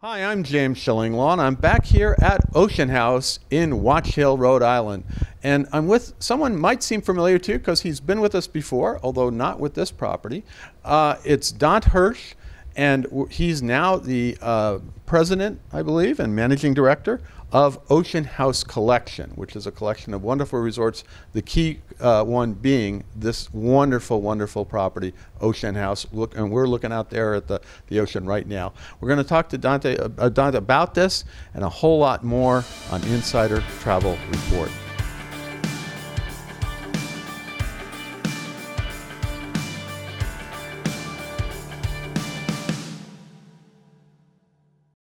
Hi, I'm James Shillinglaw, and I'm back here at Ocean House in Watch Hill, Rhode Island. And I'm with someone might seem familiar to you because he's been with us before, although not with this property. It's Dan Hirsch, and he's now the president, I believe, and managing director of Ocean House Collection, which is a collection of wonderful resorts, the key one being this wonderful, wonderful property, Ocean House. And we're looking out there at the ocean right now. We're going to talk to Dante about this and a whole lot more on Insider Travel Report.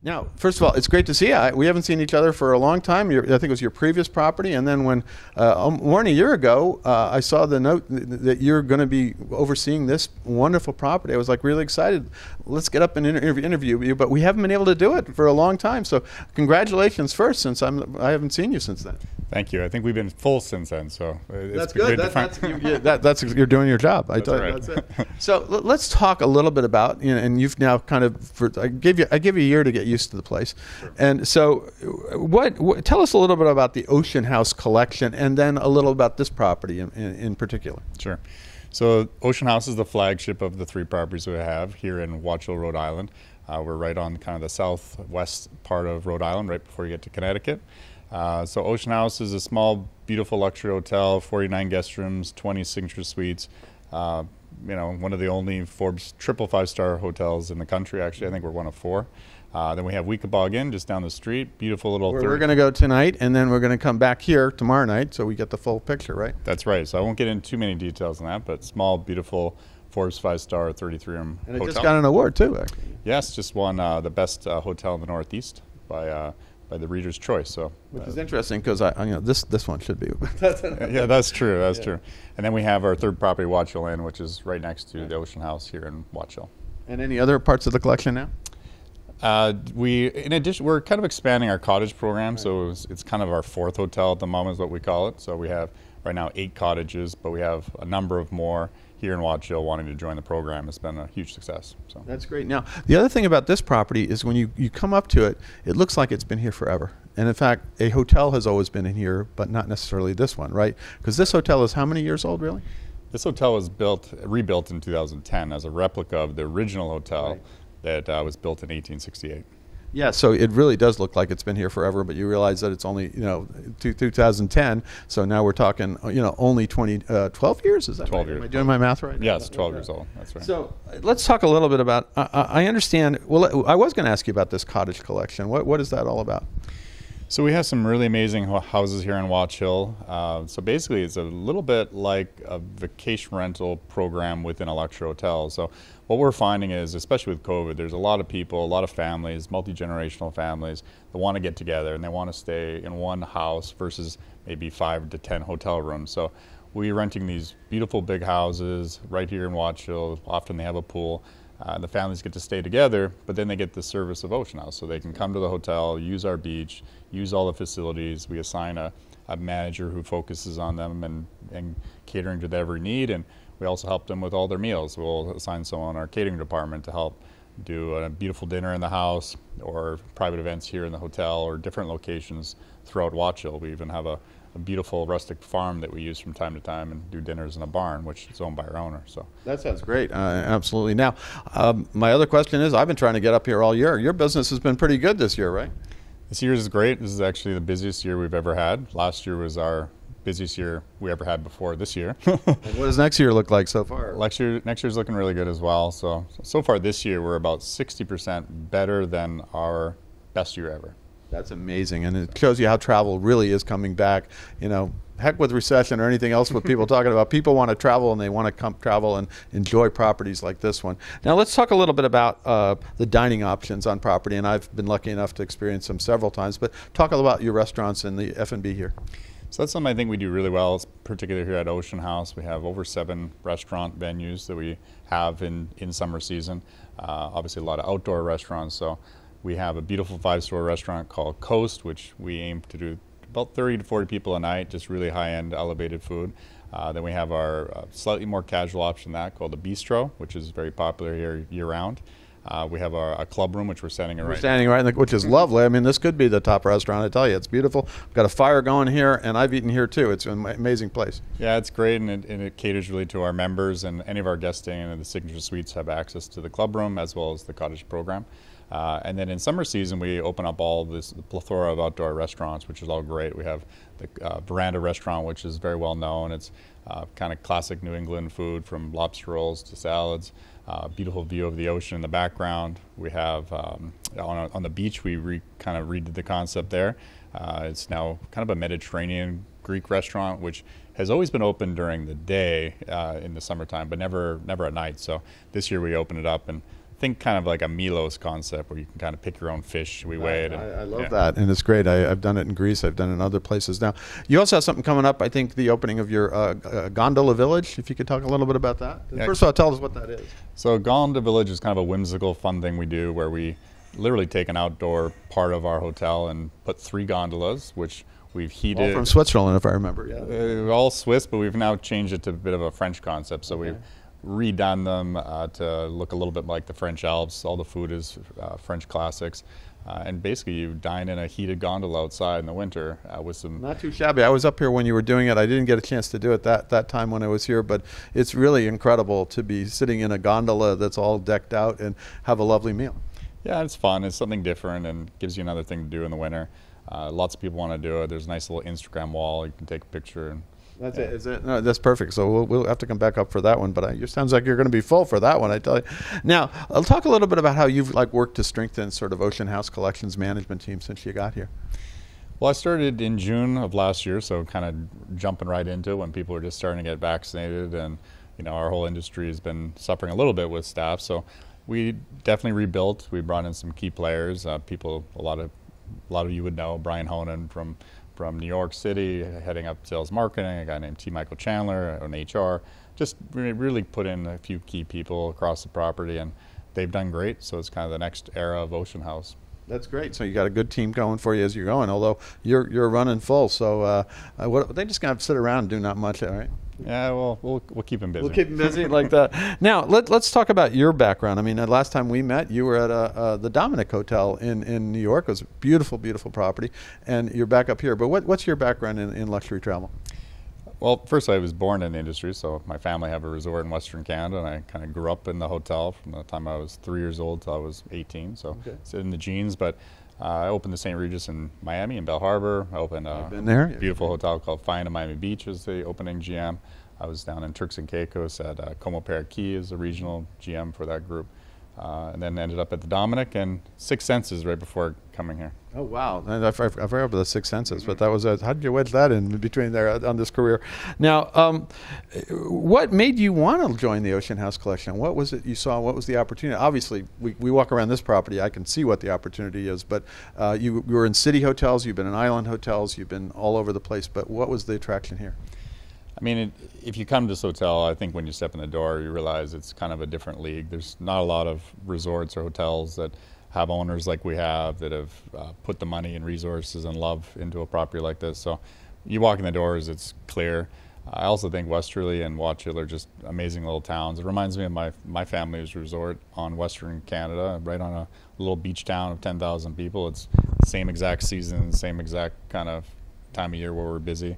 Now, first of all, it's great to see you. We haven't seen each other for a long time. I think it was your previous property. And then when, more than a year ago, I saw the note that you're going to be overseeing this wonderful property. I was like really excited. Let's get up and interview you. But we haven't been able to do it for a long time. So congratulations first, since I haven't seen you since then. Thank you. I think we've been full since then. So that's good. You're doing your job. That's it. So let's talk a little bit about, you know, and you've now kind of, I gave you a year to get used to the place. Sure. And so tell us a little bit about the Ocean House Collection and then a little about this property in particular. Sure. So Ocean House is the flagship of the three properties we have here in Watch Hill, Rhode Island. We're right on kind of the southwest part of Rhode Island, right before you get to Connecticut. So Ocean House is a small, beautiful luxury hotel, 49 guest rooms, 20 signature suites. You know, one of the only Forbes triple 5-star hotels in the country, actually. I think we're one of four. Then we have Weekapaug Inn just down the street. Beautiful little. We're going to go tonight, and then we're going to come back here tomorrow night, so we get the full picture, right? That's right. So I won't get into too many details on that, but small, beautiful Forbes 5-star, 33-room hotel. And it just got an award too, actually. Yes, just won the best hotel in the Northeast by the Reader's Choice. So, which is interesting because you know, this one should be. Yeah, that's true. That's true. And then we have our third property, Watch Hill Inn, which is right next to the Ocean House here in Watch Hill. And any other parts of the collection now? In addition, we're kind of expanding our cottage program, right. So it's kind of our fourth hotel at the moment is what we call it. So we have right now 8 cottages, but we have a number of more here in Watch Hill wanting to join the program. It's been a huge success. So that's great. Now, the other thing about this property is when you come up to it, it looks like it's been here forever. And in fact, a hotel has always been in here, but not necessarily this one, right? Because this hotel is how many years old, really? This hotel was rebuilt in 2010 as a replica of the original hotel. Right. That was built in 1868. Yeah, so it really does look like it's been here forever, but you realize that it's only, you know, 2010. So now we're talking, you know, only 12 years? Is that 12 right? Years. Am I doing my math right? Yes, 12 years old. That's right. So let's talk a little bit about, I understand, well, I was going to ask you about this cottage collection. What is that all about? So we have some really amazing houses here in Watch Hill. So basically it's a little bit like a vacation rental program within a luxury hotel. So what we're finding is, especially with COVID, there's a lot of people, a lot of families, multi-generational families that want to get together and they want to stay in one house versus maybe 5 to 10 hotel rooms. So we're renting these beautiful big houses right here in Watch Hill. Often they have a pool. The families get to stay together, but then they get the service of Ocean House. So they can come to the hotel, use our beach, use all the facilities. We assign a manager who focuses on them and catering to their every need. And we also help them with all their meals. We'll assign someone in our catering department to help do a beautiful dinner in the house or private events here in the hotel or different locations throughout Watch Hill. We even have a beautiful rustic farm that we use from time to time and do dinners in a barn, which is owned by our owner. So that sounds great. Absolutely. Now, my other question is, I've been trying to get up here all year. Your business has been pretty good this year, right? This year is great. This is actually the busiest year we've ever had. Last year was our busiest year we ever had before this year. What does next year look like so far? Next year's looking really good as well. So far this year, we're about 60% better than our best year ever. That's amazing, and it shows you how travel really is coming back. You know, heck with recession or anything else with people talking about. People want to travel, and they want to come travel and enjoy properties like this one. Now, let's talk a little bit about the dining options on property, and I've been lucky enough to experience them several times, but talk about your restaurants and the F&B here. So that's something I think we do really well, particularly here at Ocean House. We have over 7 restaurant venues that we have in summer season. Obviously, a lot of outdoor restaurants, so we have a beautiful 5-star restaurant called Coast, which we aim to do about 30 to 40 people a night, just really high-end, elevated food. Then we have our slightly more casual option called the Bistro, which is very popular here year-round. We have our club room, which we're standing in right now. Which is lovely. I mean, this could be the top restaurant. I tell you, it's beautiful. We've got a fire going here, and I've eaten here, too. It's an amazing place. Yeah, it's great, and it caters really to our members, and any of our guests staying in the Signature Suites have access to the club room as well as the cottage program. And then in summer season, we open up all this plethora of outdoor restaurants, which is all great. We have the Veranda Restaurant, which is very well known. It's kind of classic New England food, from lobster rolls to salads. Beautiful view of the ocean in the background. We have on the beach, we kind of redid the concept there. It's now kind of a Mediterranean Greek restaurant, which has always been open during the day in the summertime, but never at night. So this year we opened it up, and think kind of like a Milos concept where you can kind of pick your own fish. We weigh it. I love that, and it's great. I've done it in Greece. I've done it in other places. Now, you also have something coming up, I think, the opening of your Gondola Village, if you could talk a little bit about that. Yeah. First of all, tell us what that is. So Gondola Village is kind of a whimsical, fun thing we do where we literally take an outdoor part of our hotel and put 3 gondolas, which we've heated. All from Switzerland, if I remember. Yeah. All Swiss, but we've now changed it to a bit of a French concept. So we've redone them to look a little bit like the French Alps. All the food is French classics. And basically you dine in a heated gondola outside in the winter with some... Not too shabby. I was up here when you were doing it. I didn't get a chance to do it that time when I was here, but it's really incredible to be sitting in a gondola that's all decked out and have a lovely meal. Yeah, it's fun. It's something different and gives you another thing to do in the winter. Lots of people want to do it. There's a nice little Instagram wall. You can take a picture and... That's it, is it? No, that's perfect. So we'll have to come back up for that one. But it sounds like you're going to be full for that one, I tell you. Now, I'll talk a little bit about how you've worked to strengthen sort of Ocean House Collections management team since you got here. Well, I started in June of last year, so kind of jumping right into it when people were just starting to get vaccinated, and our whole industry has been suffering a little bit with staff. So we definitely rebuilt. We brought in some key players, people a lot of you would know, Brian Honan from New York City, heading up sales marketing, a guy named T. Michael Chandler on HR. Just really put in a few key people across the property, and they've done great. So it's kind of the next era of Ocean House. That's great. So you got a good team going for you as you're going, although you're running full. So they just kind of sit around and do not much, all right? Yeah, well, we'll keep him busy. We'll keep him busy like that. Now, let's talk about your background. I mean, the last time we met, you were at the Dominic Hotel in New York. It was a beautiful, beautiful property, and you're back up here. But what's your background in luxury travel? Well, first, I was born in the industry, so my family have a resort in Western Canada, and I kind of grew up in the hotel from the time I was 3 years old till I was 18, so it's in the genes. But I opened the St. Regis in Miami, in Bell Harbor. I opened a beautiful hotel called Fine in Miami Beach as the opening GM. I was down in Turks and Caicos at Como Paraquí as the regional GM for that group. And then ended up at the Dominic and Six Senses right before coming here. Oh, wow. I forgot about the Six Senses, but that was how did you wedge that in between there on this career? Now, what made you want to join the Ocean House Collection? What was it you saw? What was the opportunity? Obviously, we walk around this property. I can see what the opportunity is, but you were in city hotels. You've been in island hotels. You've been all over the place, but what was the attraction here? I mean, if you come to this hotel, I think when you step in the door, you realize it's kind of a different league. There's not a lot of resorts or hotels that have owners like we have that have put the money and resources and love into a property like this. So you walk in the doors, it's clear. I also think Westerly and Watch Hill are just amazing little towns. It reminds me of my family's resort on Western Canada, right on a little beach town of 10,000 people. It's the same exact season, same exact kind of time of year where we're busy.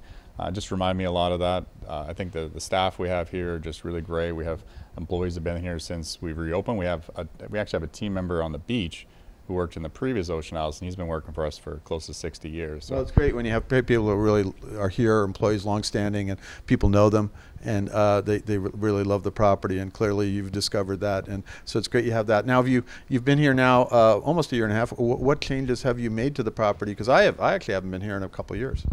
Just remind me a lot of that. I think the staff we have here are just really great. We have employees that have been here since we've reopened. We actually have a team member on the beach who worked in the previous Ocean House, and he's been working for us for close to 60 years. So. Well, it's great when you have people who really are here, employees longstanding, and people know them, and they really love the property, and clearly you've discovered that, and so it's great you have that. Now, you've been here now almost a year and a half. What changes have you made to the property? Because I actually haven't been here in a couple of years.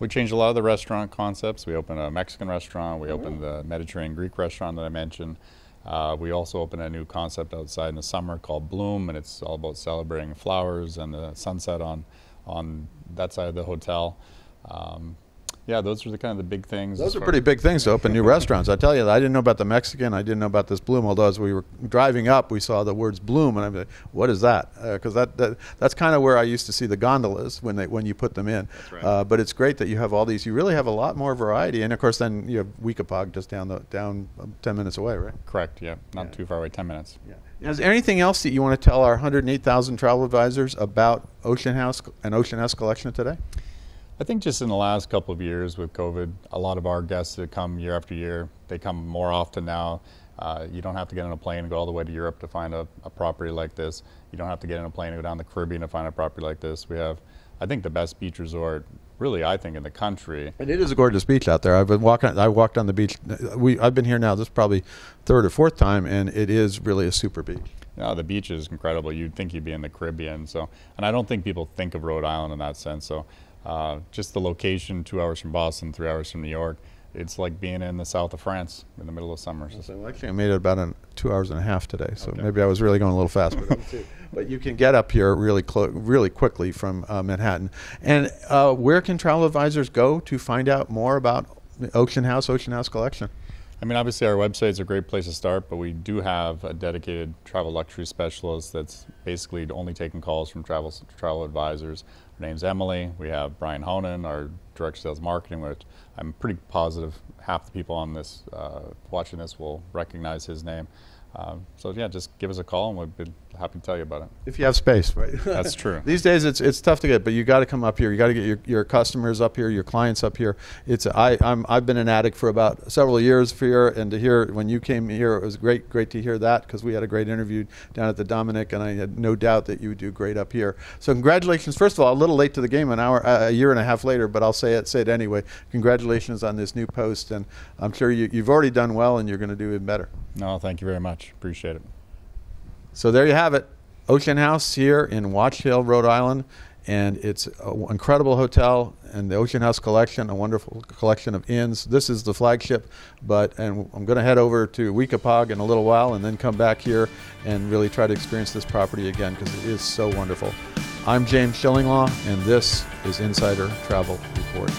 We changed a lot of the restaurant concepts. We opened a Mexican restaurant. We opened the Mediterranean Greek restaurant that I mentioned. We also opened a new concept outside in the summer called Bloom, and it's all about celebrating flowers and the sunset on that side of the hotel. Yeah, those are the big things. Those are pretty big things to open new restaurants. I tell you, I didn't know about the Mexican. I didn't know about this Bloom. Although as we were driving up, we saw the words Bloom, and I'm like, what is that? Because that's kind of where I used to see the gondolas when you put them in. That's right. But it's great that you have all these. You really have a lot more variety, and of course then you have Weekapaug just down 10 minutes away, right? Correct. Yeah, not too far away. 10 minutes. Yeah. Now, is there anything else that you want to tell our 108,000 travel advisors about Ocean House and Ocean House Collection today? I think just in the last couple of years with COVID, a lot of our guests that come year after year, they come more often now. You don't have to get on a plane and go all the way to Europe to find a property like this. You don't have to get on a plane and go down the Caribbean to find a property like this. We have, I think, the best beach resort, really, I think, in the country. And it is a gorgeous beach out there. I've been walking, I walked on the beach. I've been here now, this is probably third or fourth time, and it is really a super beach. Yeah, the beach is incredible. You'd think you'd be in the Caribbean. So, and I don't think people think of Rhode Island in that sense. So just the location, 2 hours from Boston, 3 hours from New York, it's like being in the south of France in the middle of summer. So actually, I made it about 2 hours and a half today, so okay. Maybe I was really going a little fast. But you can get up here really quickly from Manhattan. And where can travel advisors go to find out more about Ocean House Collection? I mean, obviously, our website is a great place to start, but we do have a dedicated travel luxury specialist that's basically only taking calls from travel advisors. Her name's Emily. We have Brian Honan, our director of sales marketing, which I'm pretty positive half the people on this watching this will recognize his name. So yeah, just give us a call and we'd be happy to tell you about it. If you have space, right? That's true. These days it's tough to get, but you got to come up here. You got to get your customers up here, your clients up here. It's I've been an addict for about several years for here, and to hear when you came here, it was great to hear that, because we had a great interview down at the Dominic, and I had no doubt that you would do great up here. So congratulations. First of all, a little late to the game, a year and a half later, but I'll say it anyway. Congratulations on this new post, and I'm sure you've already done well, and you're going to do even better. No, thank you very much. Appreciate it. So there you have it. Ocean House here in Watch Hill, Rhode Island. And it's an incredible hotel, and the Ocean House Collection, a wonderful collection of inns. This is the flagship, and I'm going to head over to Weekapaug in a little while and then come back here and really try to experience this property again, because it is so wonderful. I'm James Shillinglaw, and this is Insider Travel Report.